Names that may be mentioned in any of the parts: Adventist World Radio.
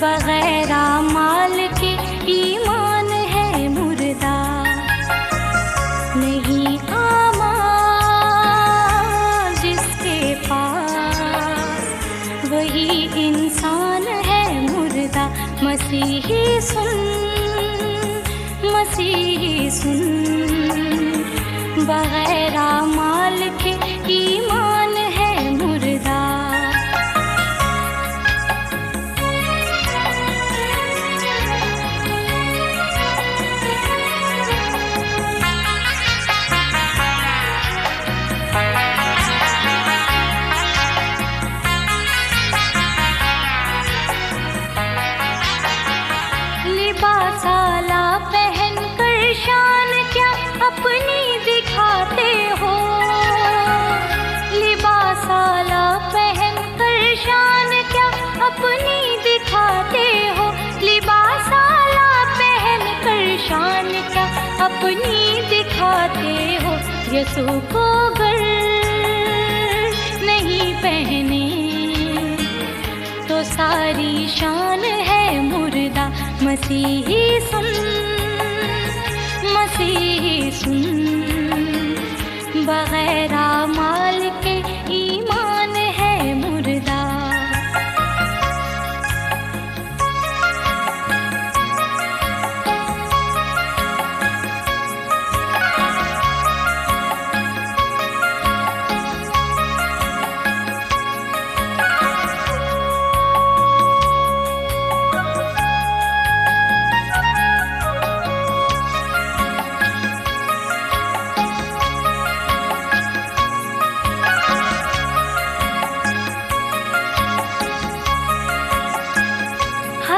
بغیر مال کے ایمان ہے مردہ، نہیں آمان جس کے پاس وہی انسان ہے مردہ۔ مسیحی سن بغیر مال کے ایمان اپنی دکھاتے ہو، یسو کو گر نہیں پہنے تو ساری شان ہے مردہ۔ مسیحی سن بغیر مال کے ایمان ہے مردہ۔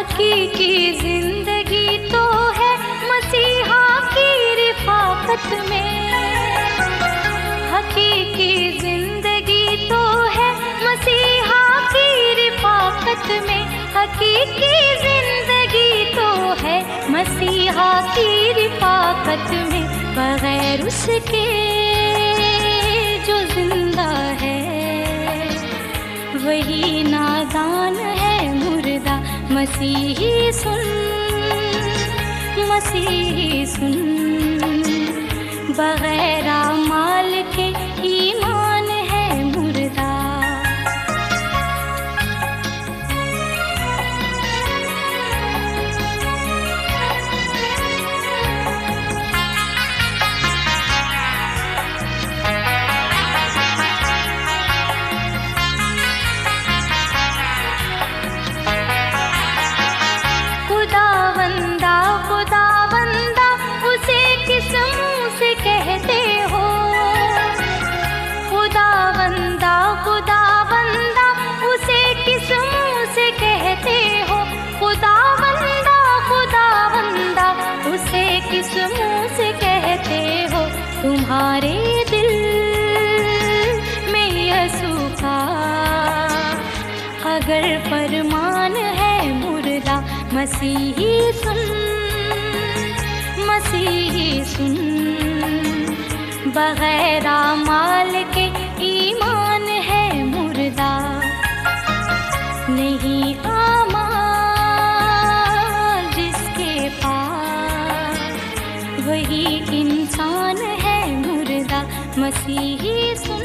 حقیقی زندگی تو ہے مسیحا کی رفاقت میں، حقیقی زندگی تو ہے مسیحا کی رفاقت میں، حقیقی زندگی تو ہے مسیحا کی رفاقت میں، بغیر اس کے جو زندہ ہے وہی نادان ہے مردہ۔ مسیحی سن بغیر مال کے ایمان ہے مردہ۔ تمہارے دل میں یسو کا اگر فرمان ہے مردہ۔ مسیحی سن، بغیر اعمال کے ایمان ہے مردہ، نہیں اعمال جس کے پاس، وہی انسان ہے مردہ مسیحی سن۔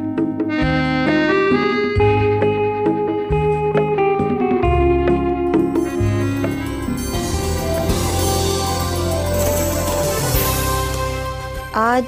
آج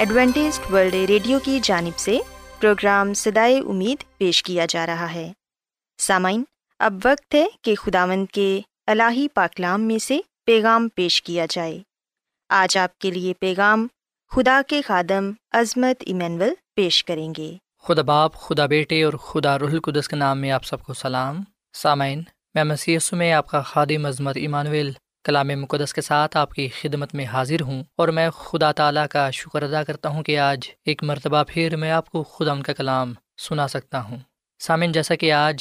ایڈوینٹسٹ ورلڈ ریڈیو کی جانب سے پروگرام صدائے امید پیش کیا جا رہا ہے۔ سامعین، اب وقت ہے کہ خداوند کے الہی پاکلام میں سے پیغام پیش کیا جائے۔ آج آپ کے لیے پیغام خدا کے خادم عظمت ایمینول پیش کریں گے۔ خدا باپ، خدا بیٹے اور خدا روح القدس کے نام میں آپ سب کو سلام۔ سامعین، میں مسیح یسوع میں آپ کا خادم عظمت ایمانویل کلام مقدس کے ساتھ آپ کی خدمت میں حاضر ہوں، اور میں خدا تعالیٰ کا شکر ادا کرتا ہوں کہ آج ایک مرتبہ پھر میں آپ کو خدا ان کا کلام سنا سکتا ہوں۔ سامعین، جیسا کہ آج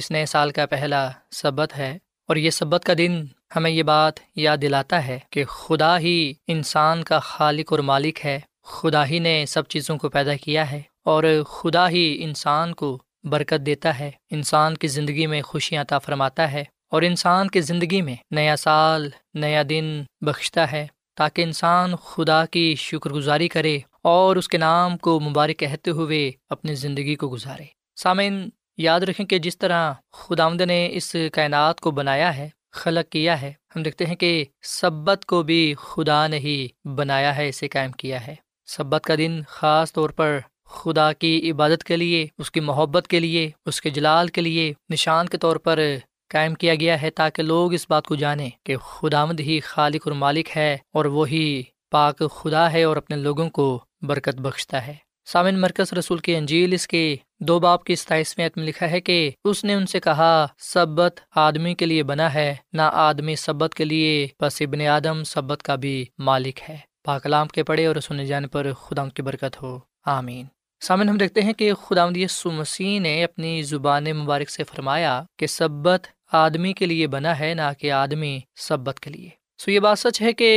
اس نئے سال کا پہلا سبت ہے، اور یہ سبت کا دن ہمیں یہ بات یاد دلاتا ہے کہ خدا ہی انسان کا خالق اور مالک ہے، خدا ہی نے سب چیزوں کو پیدا کیا ہے، اور خدا ہی انسان کو برکت دیتا ہے، انسان کی زندگی میں خوشیاں عطا فرماتا ہے، اور انسان کی زندگی میں نیا سال، نیا دن بخشتا ہے تاکہ انسان خدا کی شکر گزاری کرے اور اس کے نام کو مبارک کہتے ہوئے اپنی زندگی کو گزارے۔ سامعین، یاد رکھیں کہ جس طرح خداوند نے اس کائنات کو بنایا ہے، خلق کیا ہے، ہم دیکھتے ہیں کہ سبت کو بھی خدا نے ہی بنایا ہے، اسے قائم کیا ہے۔ سبت کا دن خاص طور پر خدا کی عبادت کے لیے، اس کی محبت کے لیے، اس کے جلال کے لیے نشان کے طور پر قائم کیا گیا ہے، تاکہ لوگ اس بات کو جانیں کہ خداوند ہی خالق اور مالک ہے، اور وہی پاک خدا ہے اور اپنے لوگوں کو برکت بخشتا ہے۔ سامعین، مرکز رسول کی انجیل اس کے 2 باب کی 27ویں آیت میں لکھا ہے کہ اس نے ان سے کہا، سبت آدمی کے لیے بنا ہے، نہ آدمی سبت کے لیے، پس ابن آدم سبت کا بھی مالک ہے۔ پاک کلام کے پڑھے اور سنے جانے پر خداوند کی برکت ہو، آمین۔ سامعین، ہم دیکھتے ہیں کہ خداوند یسوع مسیح نے اپنی زبان مبارک سے فرمایا کہ سبت آدمی کے لیے بنا ہے، نہ کہ آدمی سبت کے لیے۔ سو یہ بات سچ ہے کہ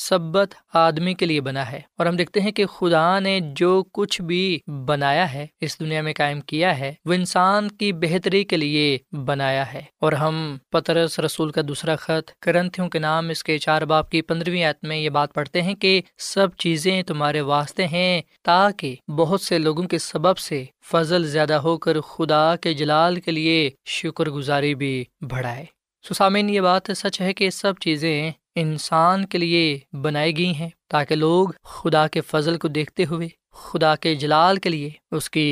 سبت آدمی کے لیے بنا ہے، اور ہم دیکھتے ہیں کہ خدا نے جو کچھ بھی بنایا ہے، اس دنیا میں قائم کیا ہے، وہ انسان کی بہتری کے لیے بنایا ہے۔ اور ہم پترس رسول کا دوسرا خط کرنتھیوں کے نام اس کے 4 باب کی 15ویں آیت میں یہ بات پڑھتے ہیں کہ سب چیزیں تمہارے واسطے ہیں، تاکہ بہت سے لوگوں کے سبب سے فضل زیادہ ہو کر خدا کے جلال کے لیے شکر گزاری بھی بڑھائے۔ سو سامعین، یہ بات سچ ہے کہ سب چیزیں انسان کے لیے بنائی گئی ہیں تاکہ لوگ خدا کے فضل کو دیکھتے ہوئے خدا کے جلال کے لیے اس کی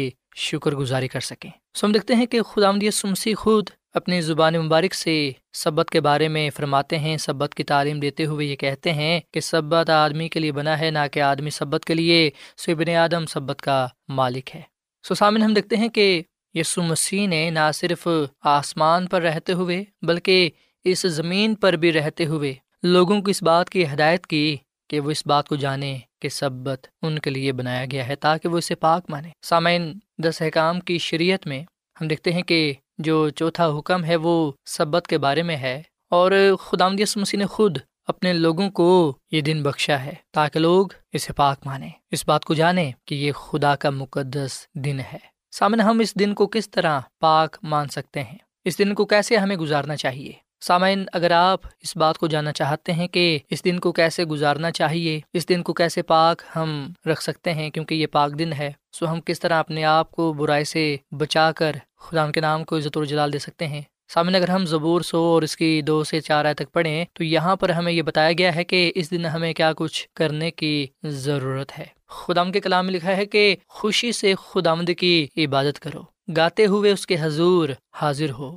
شکر گزاری کر سکیں۔ سو ہم دیکھتے ہیں کہ خداوند یسوع مسیح خود اپنی زبان مبارک سے سبت کے بارے میں فرماتے ہیں، سبت کی تعلیم دیتے ہوئے یہ کہتے ہیں کہ سبت آدمی کے لیے بنا ہے، نہ کہ آدمی سبت کے لیے، سو ابن آدم سبت کا مالک ہے۔ سو سامعین، ہم دیکھتے ہیں کہ یسوع مسیح نے نہ صرف آسمان پر رہتے ہوئے بلکہ اس زمین پر بھی رہتے ہوئے لوگوں کو اس بات کی ہدایت کی کہ وہ اس بات کو جانیں کہ سبت ان کے لیے بنایا گیا ہے تاکہ وہ اسے پاک مانیں۔ سامعین، 10 احکام کی شریعت میں ہم دیکھتے ہیں کہ جو چوتھا حکم ہے وہ سبت کے بارے میں ہے، اور خداوند یسوع مسیح نے خود اپنے لوگوں کو یہ دن بخشا ہے تاکہ لوگ اسے پاک مانیں، اس بات کو جانیں کہ یہ خدا کا مقدس دن ہے۔ سامعین، ہم اس دن کو کس طرح پاک مان سکتے ہیں؟ اس دن کو کیسے ہمیں گزارنا چاہیے؟ سامعین، اگر آپ اس بات کو جاننا چاہتے ہیں کہ اس دن کو کیسے گزارنا چاہیے، اس دن کو کیسے پاک ہم رکھ سکتے ہیں کیونکہ یہ پاک دن ہے، سو ہم کس طرح اپنے آپ کو برائی سے بچا کر خدا کے نام کو عزت و جلال دے سکتے ہیں۔ سامعین، اگر ہم زبور 100 اور اس کی 2 سے 4 آیت تک پڑھیں تو یہاں پر ہمیں یہ بتایا گیا ہے کہ اس دن ہمیں کیا کچھ کرنے کی ضرورت ہے۔ خداوند کے کلام میں لکھا ہے کہ خوشی سے خداوند کی عبادت کرو، گاتے ہوئے اس کے حضور حاضر ہو،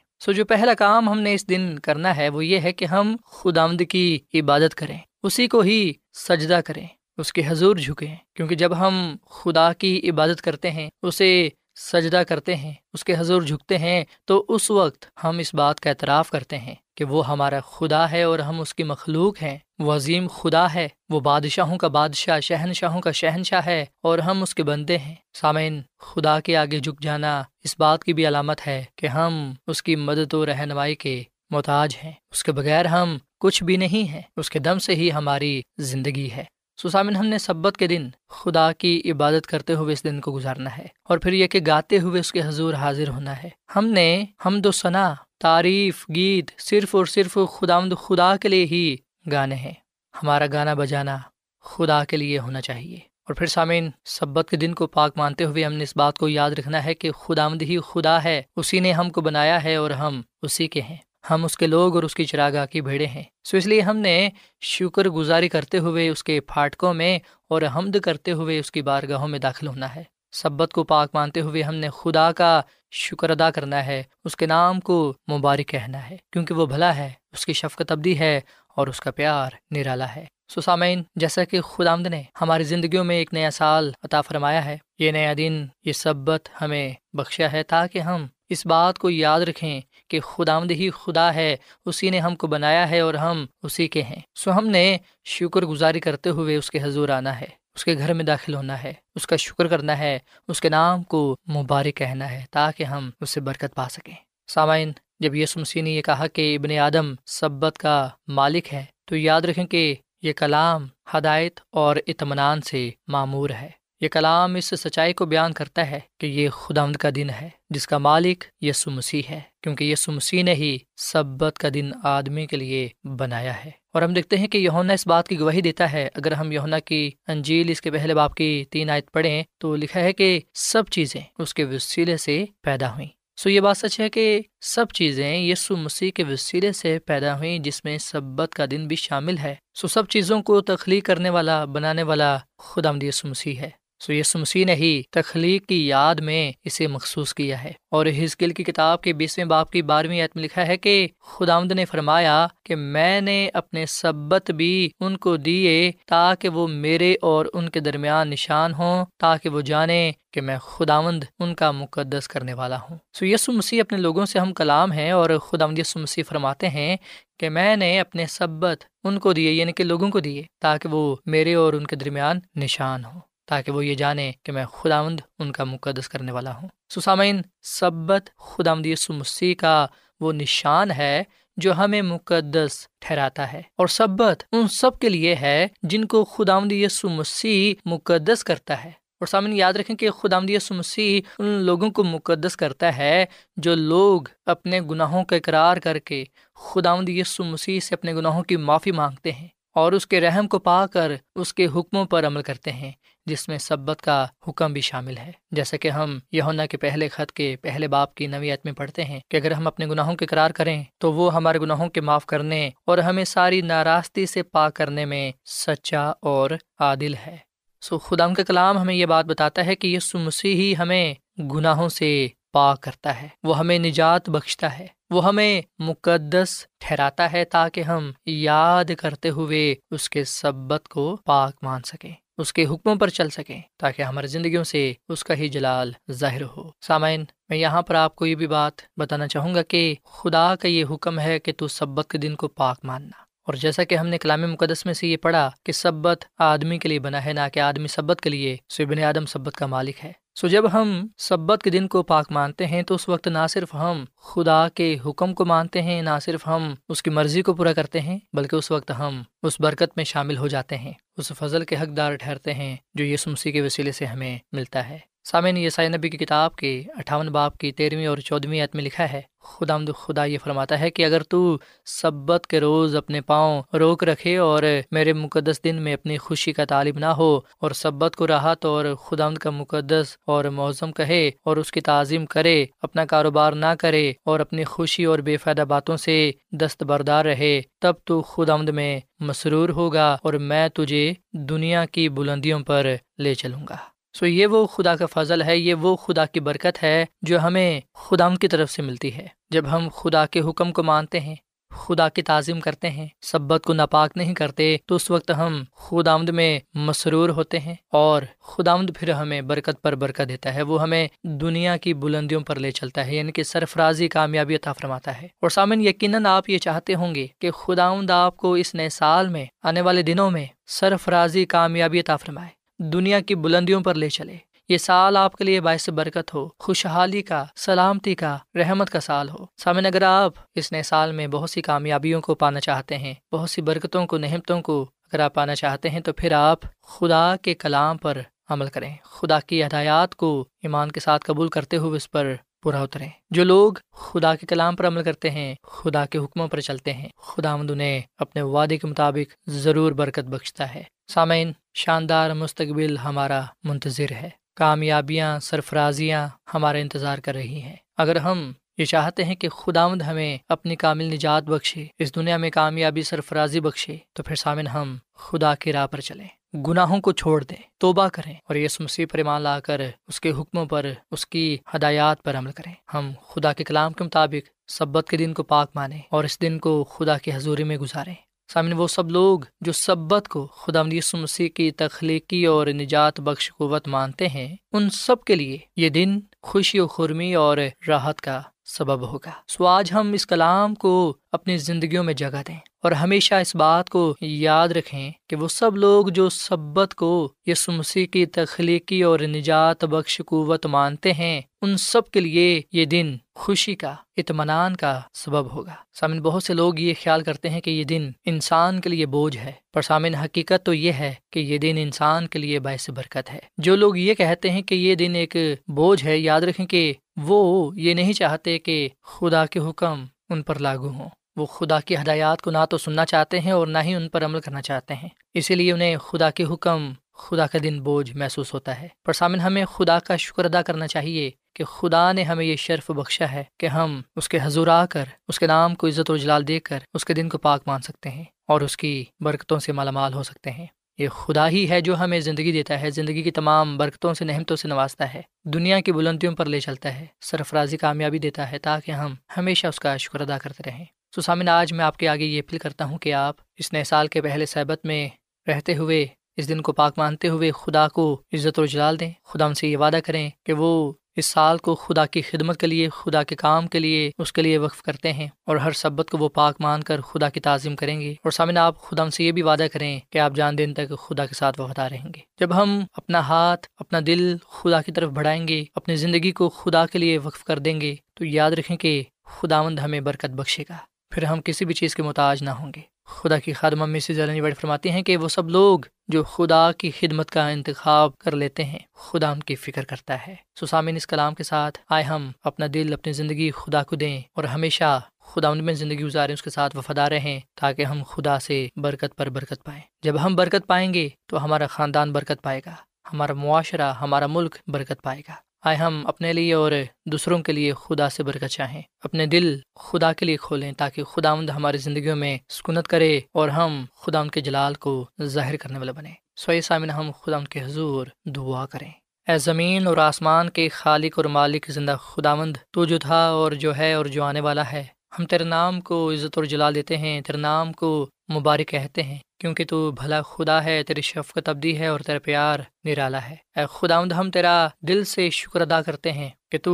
جو پہلا کام ہم نے اس دن کرنا ہے وہ یہ ہے کہ ہم خداوند کی عبادت کریں، اسی کو ہی سجدہ کریں، اس کے حضور جھکیں، کیونکہ جب ہم خدا کی عبادت کرتے ہیں، اسے سجدہ کرتے ہیں، اس کے حضور جھکتے ہیں، تو اس وقت ہم اس بات کا اعتراف کرتے ہیں کہ وہ ہمارا خدا ہے اور ہم اس کی مخلوق ہیں۔ وہ عظیم خدا ہے، وہ بادشاہوں کا بادشاہ، شہنشاہوں کا شہنشاہ ہے، اور ہم اس کے بندے ہیں۔ سامعین، خدا کے آگے جھک جانا اس بات کی بھی علامت ہے کہ ہم اس کی مدد و رہنمائی کے محتاج ہیں، اس کے بغیر ہم کچھ بھی نہیں ہیں، اس کے دم سے ہی ہماری زندگی ہے۔ سامعین، ہم نے سبت کے دن خدا کی عبادت کرتے ہوئے اس دن کو گزارنا ہے، اور پھر یہ کہ گاتے ہوئے اس کے حضور حاضر ہونا ہے۔ ہم نے حمد و ثنا، تعریف، گیت صرف اور صرف خداوند خدا کے لیے ہی گانے ہیں، ہمارا گانا بجانا خدا کے لیے ہونا چاہیے۔ اور پھر سامعین، سبت کے دن کو پاک مانتے ہوئے ہم نے اس بات کو یاد رکھنا ہے کہ خداوند ہی خدا ہے، اسی نے ہم کو بنایا ہے اور ہم اسی کے ہیں، ہم اس کے لوگ اور اس کی چراگاہ کی بھیڑیں ہیں۔ سو اس لیے ہم نے شکر گزاری کرتے ہوئے اس کے پھاٹکوں میں اور حمد کرتے ہوئے اس کی بارگاہوں میں داخل ہونا ہے۔ سبت کو پاک مانتے ہوئے ہم نے خدا کا شکر ادا کرنا ہے، اس کے نام کو مبارک کہنا ہے، کیونکہ وہ بھلا ہے، اس کی شفقت ابدی ہے اور اس کا پیار نرالا ہے۔ سو سامعین، جیسا کہ خداوند نے ہماری زندگیوں میں ایک نیا سال عطا فرمایا ہے، یہ نیا دن، یہ سبت ہمیں بخشا ہے تاکہ ہم اس بات کو یاد رکھیں کہ خداوند ہی خدا ہے، اسی نے ہم کو بنایا ہے اور ہم اسی کے ہیں۔ سو ہم نے شکر گزاری کرتے ہوئے اس کے حضور آنا ہے، اس کے گھر میں داخل ہونا ہے، اس کا شکر کرنا ہے، اس کے نام کو مبارک کہنا ہے تاکہ ہم اس سے برکت پا سکیں۔ سامعین، جب یسوع مسیح نے یہ کہا کہ ابن آدم سبت کا مالک ہے، تو یاد رکھیں کہ یہ کلام ہدایت اور اطمینان سے معمور ہے۔ یہ کلام اس سچائی کو بیان کرتا ہے کہ یہ خداوند کا دن ہے جس کا مالک یسوع مسیح ہے، کیونکہ یسوع مسیح نے ہی سبت کا دن آدمی کے لیے بنایا ہے۔ اور ہم دیکھتے ہیں کہ یوحنا اس بات کی گواہی دیتا ہے، اگر ہم یوحنا کی انجیل اس کے پہلے باب کی 3 آیت پڑھیں تو لکھا ہے کہ سب چیزیں اس کے وسیلے سے پیدا ہوئیں۔ سو یہ بات سچ ہے کہ سب چیزیں یسوع مسیح کے وسیلے سے پیدا ہوئیں، جس میں سبت کا دن بھی شامل ہے۔ سو سب چیزوں کو تخلیق کرنے والا، بنانے والا خداوند یسوع مسیح ہے۔ سو یسوع مسیح نے ہی تخلیق کی یاد میں اسے مخصوص کیا ہے، اور حزقیل کی کتاب کے 20ویں باب کی 12ویں آیت میں لکھا ہے کہ خداوند نے فرمایا کہ میں نے اپنے سبت بھی ان کو دیے تاکہ وہ میرے اور ان کے درمیان نشان ہوں، تاکہ وہ جانیں کہ میں خداوند ان کا مقدس کرنے والا ہوں۔ سو یسوع مسیح اپنے لوگوں سے ہم کلام ہیں، اور خداوند یسوع مسیح فرماتے ہیں کہ میں نے اپنے سبت ان کو دیے، یعنی کہ لوگوں کو دیے، تاکہ وہ میرے اور ان کے درمیان نشان ہوں، تاکہ وہ یہ جانے کہ میں خداوند ان کا مقدس کرنے والا ہوں۔ سو سامعین، سبت خداوند یسوع مسیح کا وہ نشان ہے جو ہمیں مقدس ٹھہراتا ہے، اور سبت ان سب کے لیے ہے جن کو خداوند یسوع مسیح مقدس کرتا ہے۔ اور سامعین، یاد رکھیں کہ خداوند یسوع مسیح ان لوگوں کو مقدس کرتا ہے جو لوگ اپنے گناہوں کا اقرار کر کے خداوند یسوع مسیح سے اپنے گناہوں کی معافی مانگتے ہیں اور اس کے رحم کو پا کر اس کے حکموں پر عمل کرتے ہیں، جس میں سبت کا حکم بھی شامل ہے، جیسا کہ ہم یوحنا کے پہلے خط کے 1 باب کی 9 آیت میں پڑھتے ہیں کہ اگر ہم اپنے گناہوں کے اقرار کریں تو وہ ہمارے گناہوں کے معاف کرنے اور ہمیں ساری ناراستی سے پاک کرنے میں سچا اور عادل ہے۔ سو خدا ان کا کلام ہمیں یہ بات بتاتا ہے کہ یسوع مسیح ہی ہمیں گناہوں سے پاک کرتا ہے، وہ ہمیں نجات بخشتا ہے، وہ ہمیں مقدس ٹھہراتا ہے تاکہ ہم یاد کرتے ہوئے اس کے سبت کو پاک مان سکیں، اس کے حکموں پر چل سکیں، تاکہ ہماری زندگیوں سے اس کا ہی جلال ظاہر ہو۔ سامعین، میں یہاں پر آپ کو یہ بھی بات بتانا چاہوں گا کہ خدا کا یہ حکم ہے کہ تو سبت کے دن کو پاک ماننا، اور جیسا کہ ہم نے کلام مقدس میں سے یہ پڑھا کہ سبت آدمی کے لیے بنا ہے، نہ کہ آدمی سبت کے لیے، سو ابن آدم سبت کا مالک ہے۔ سو جب ہم سبت کے دن کو پاک مانتے ہیں تو اس وقت نہ صرف ہم خدا کے حکم کو مانتے ہیں، نہ صرف ہم اس کی مرضی کو پورا کرتے ہیں، بلکہ اس وقت ہم اس برکت میں شامل ہو جاتے ہیں، اس فضل کے حقدار ٹھہرتے ہیں جو یسوع مسیح کے وسیلے سے ہمیں ملتا ہے۔ سامعین، یسائی نبی کی کتاب کے 58 باب کی 13ویں اور 14ویں آیت میں لکھا ہے، خداوند خدا یہ فرماتا ہے کہ اگر تو سبت کے روز اپنے پاؤں روک رکھے اور میرے مقدس دن میں اپنی خوشی کا طالب نہ ہو اور سبت کو راحت اور خداوند کا مقدس اور معظم کہے اور اس کی تعظیم کرے، اپنا کاروبار نہ کرے اور اپنی خوشی اور بے فائدہ باتوں سے دستبردار رہے، تب تو خداوند میں مسرور ہوگا اور میں تجھے دنیا کی بلندیوں پر لے چلوں گا۔ سو یہ وہ خدا کا فضل ہے، یہ وہ خدا کی برکت ہے جو ہمیں خدا کی طرف سے ملتی ہے جب ہم خدا کے حکم کو مانتے ہیں، خدا کی تعظیم کرتے ہیں، سبت کو ناپاک نہیں کرتے، تو اس وقت ہم خداوند میں مسرور ہوتے ہیں اور خداوند پھر ہمیں برکت پر برکت دیتا ہے، وہ ہمیں دنیا کی بلندیوں پر لے چلتا ہے، یعنی کہ سرفرازی کامیابی عطا فرماتا ہے۔ اور سامعین، یقیناً آپ یہ چاہتے ہوں گے کہ خداوند آپ کو اس نئے سال میں، آنے والے دنوں میں سرفرازی کامیابی عطا فرمائے، دنیا کی بلندیوں پر لے چلے، یہ سال آپ کے لیے باعث برکت ہو، خوشحالی کا، سلامتی کا، رحمت کا سال ہو۔ سامعین، اگر آپ اس نئے سال میں بہت سی کامیابیوں کو پانا چاہتے ہیں، بہت سی برکتوں کو، نعمتوں کو اگر آپ پانا چاہتے ہیں، تو پھر آپ خدا کے کلام پر عمل کریں، خدا کی ہدایات کو ایمان کے ساتھ قبول کرتے ہوئے اس پر پورا اتریں۔ جو لوگ خدا کے کلام پر عمل کرتے ہیں، خدا کے حکموں پر چلتے ہیں، خداوند انہیں اپنے وعدے کے مطابق ضرور برکت بخشتا ہے۔ سامعین، شاندار مستقبل ہمارا منتظر ہے، کامیابیاں، سرفرازیاں ہمارا انتظار کر رہی ہیں۔ اگر ہم یہ چاہتے ہیں کہ خداوند ہمیں اپنی کامل نجات بخشے، اس دنیا میں کامیابی، سرفرازی بخشے، تو پھر سامعین، ہم خدا کی راہ پر چلیں، گناہوں کو چھوڑ دیں، توبہ کریں اور یسوع مسیح پر ایمان لا کر اس کے حکموں پر، اس کی ہدایات پر عمل کریں۔ ہم خدا کے کلام کے مطابق سبت کے دن کو پاک مانیں اور اس دن کو خدا کی حضوری میں گزاریں۔ سامعین، وہ سب لوگ جو سبت کو خداوند یسوع مسیح کی تخلیقی اور نجات بخش قوت مانتے ہیں، ان سب کے لیے یہ دن خوشی و خرمی اور راحت کا سبب ہوگا۔ سو آج ہم اس کلام کو اپنی زندگیوں میں جگہ دیں اور ہمیشہ اس بات کو یاد رکھیں کہ وہ سب لوگ جو سبت کو یسوع مسیح کی تخلیقی اور نجات بخش قوت مانتے ہیں، ان سب کے لیے یہ دن خوشی کا، اطمینان کا سبب ہوگا۔ سامعین، بہت سے لوگ یہ خیال کرتے ہیں کہ یہ دن انسان کے لیے بوجھ ہے، پر سامعین، حقیقت تو یہ ہے کہ یہ دن انسان کے لیے باعث برکت ہے۔ جو لوگ یہ کہتے ہیں کہ یہ دن ایک بوجھ ہے، یاد رکھیں کہ وہ یہ نہیں چاہتے کہ خدا کے حکم ان پر لاگو ہوں، وہ خدا کی ہدایات کو نہ تو سننا چاہتے ہیں اور نہ ہی ان پر عمل کرنا چاہتے ہیں، اسی لیے انہیں خدا کے حکم، خدا کا دن بوجھ محسوس ہوتا ہے۔ پر سامن، ہمیں خدا کا شکر ادا کرنا چاہیے کہ خدا نے ہمیں یہ شرف بخشا ہے کہ ہم اس کے حضور آ کر، اس کے نام کو عزت و جلال دے کر اس کے دن کو پاک مان سکتے ہیں اور اس کی برکتوں سے مالا مال ہو سکتے ہیں۔ یہ خدا ہی ہے جو ہمیں زندگی دیتا ہے، زندگی کی تمام برکتوں سے، نعمتوں سے نوازتا ہے، دنیا کی بلندیوں پر لے چلتا ہے، سرفرازی کامیابی دیتا ہے، تاکہ ہم ہمیشہ اس کا شکر ادا کرتے رہیں۔ سو سامعین، آج میں آپ کے آگے یہ اپیل کرتا ہوں کہ آپ اس نئے سال کے پہلے سبت میں رہتے ہوئے، اس دن کو پاک مانتے ہوئے، خدا کو عزت و جلال دیں۔ خدا ان سے یہ وعدہ کریں کہ وہ اس سال کو خدا کی خدمت کے لیے، خدا کے کام کے لیے، اس کے لیے وقف کرتے ہیں اور ہر سبت کو وہ پاک مان کر خدا کی تعظیم کریں گے۔ اور سامعین، آپ خدا ان سے یہ بھی وعدہ کریں کہ آپ جان دین تک خدا کے ساتھ وفادار رہیں گے۔ جب ہم اپنا ہاتھ، اپنا دل خدا کی طرف بڑھائیں گے، اپنی زندگی کو خدا کے لیے وقف کر دیں گے، تو یاد رکھیں کہ خداوند ہمیں برکت بخشے گا، پھر ہم کسی بھی چیز کے محتاج نہ ہوں گے۔ خدا کی خادمہ مسز ایلن وائٹ فرماتی ہیں کہ وہ سب لوگ جو خدا کی خدمت کا انتخاب کر لیتے ہیں، خدا ان کی فکر کرتا ہے۔ سو سامعین، اس کلام کے ساتھ آئے ہم اپنا دل، اپنی زندگی خدا کو دیں اور ہمیشہ خدا ان میں زندگی گزاریں، اس کے ساتھ وفادار رہیں، تاکہ ہم خدا سے برکت پر برکت پائیں۔ جب ہم برکت پائیں گے تو ہمارا خاندان برکت پائے گا، ہمارا معاشرہ، ہمارا ملک برکت پائے گا۔ آئے ہم اپنے لیے اور دوسروں کے لیے خدا سے برکت چاہیں، اپنے دل خدا کے لیے کھولیں، تاکہ خداوند ہماری زندگیوں میں سکونت کرے اور ہم خدا ان کے جلال کو ظاہر کرنے والے بنیں۔ سوئے سامن ہم خدا ان کے حضور دعا کریں۔ اے زمین اور آسمان کے خالق اور مالک زندہ خداوند، تو جو تھا اور جو ہے اور جو آنے والا ہے، ہم تیرے نام کو عزت اور جلال دیتے ہیں، تیرے نام کو مبارک کہتے ہیں، کیونکہ تو بھلا خدا ہے، تیری شفقت ابدی ہے اور تیرا پیار نرالا ہے۔ اے خداوند، ہم تیرا دل سے شکر ادا کرتے ہیں کہ تو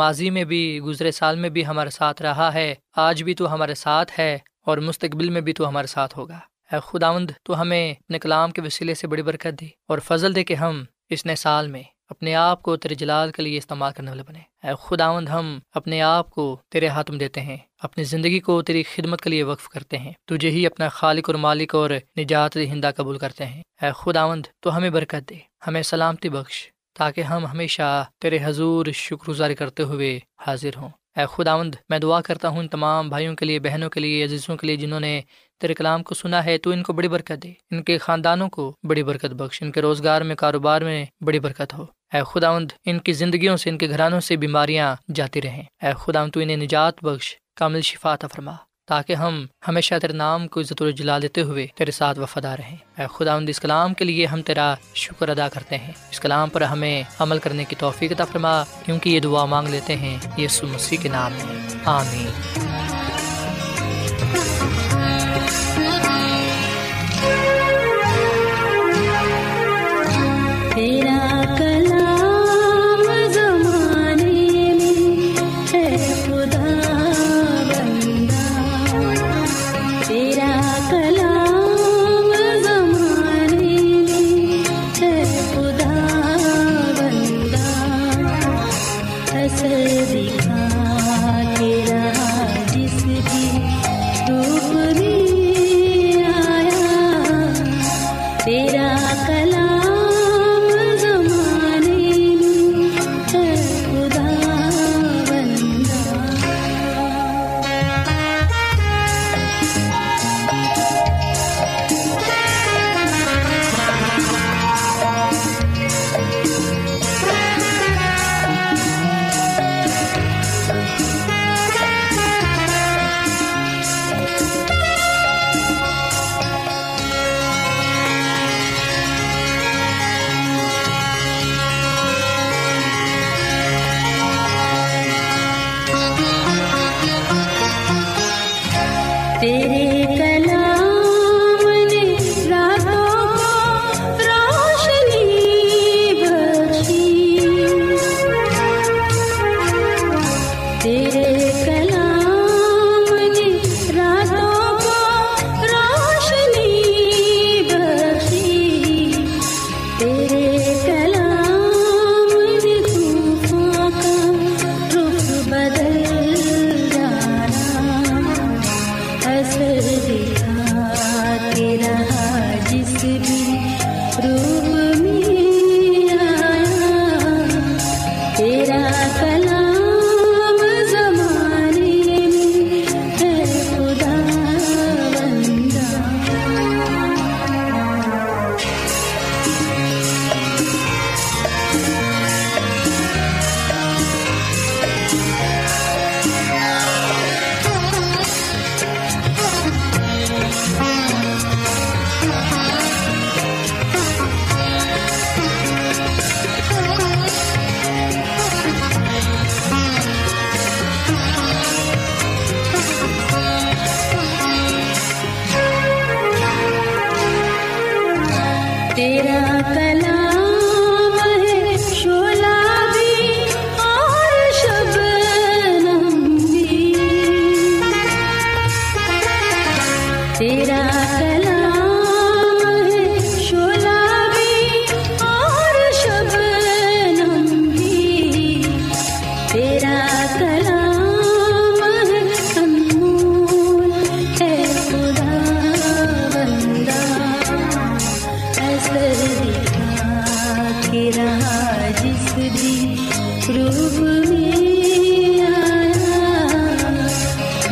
ماضی میں بھی، گزرے سال میں بھی ہمارے ساتھ رہا ہے، آج بھی تو ہمارے ساتھ ہے اور مستقبل میں بھی تو ہمارے ساتھ ہوگا۔ اے خداوند، تو ہمیں اپنے کلام کے وسیلے سے بڑی برکت دی اور فضل دے کہ ہم اس نئے سال میں اپنے آپ کو تیرے جلال کے لیے استعمال کرنے والے بنے۔ اے خداوند، ہم اپنے آپ کو تیرے ہاتھ میں دیتے ہیں، اپنی زندگی کو تیری خدمت کے لیے وقف کرتے ہیں، تجھے ہی اپنا خالق اور مالک اور نجات دہندہ قبول کرتے ہیں۔ اے خداوند، تو ہمیں برکت دے، ہمیں سلامتی بخش، تاکہ ہم ہمیشہ تیرے حضور شکر گزار کرتے ہوئے حاضر ہوں۔ اے خداوند، میں دعا کرتا ہوں ان تمام بھائیوں کے لیے، بہنوں کے لیے، عزیزوں کے لیے جنہوں نے تیرے کلام کو سنا ہے، تو ان کو بڑی برکت دے، ان کے خاندانوں کو بڑی برکت بخش، ان کے روزگار میں، کاروبار میں بڑی برکت ہو۔ اے خداوند، ان کی زندگیوں سے، ان کے گھرانوں سے بیماریاں جاتی رہیں۔ اے خداوند، تو انہیں نجات بخش، کامل شفا عطا فرما، تاکہ ہم ہمیشہ تیرے نام کو عزت و جلال دیتے ہوئے تیرے ساتھ وفادار رہیں۔ اے خداوند، اس کلام کے لیے ہم تیرا شکر ادا کرتے ہیں، اس کلام پر ہمیں عمل کرنے کی توفیق عطا فرما، کیونکہ یہ دعا مانگ لیتے ہیں یسوع مسیح کے نام میں، آمین۔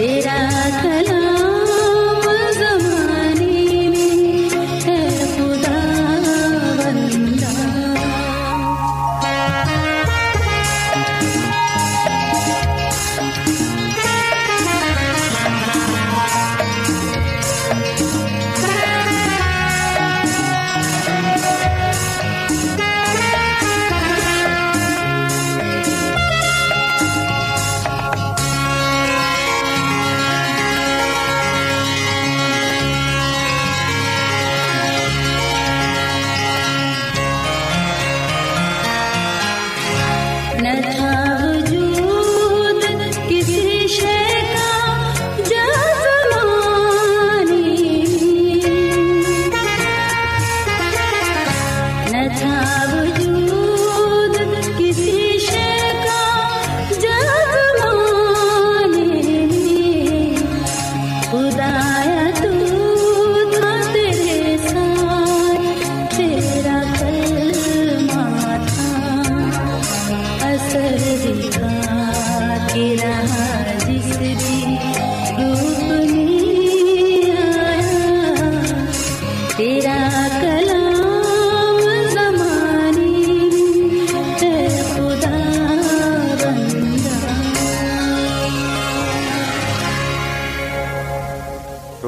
تیرا کلام زمانے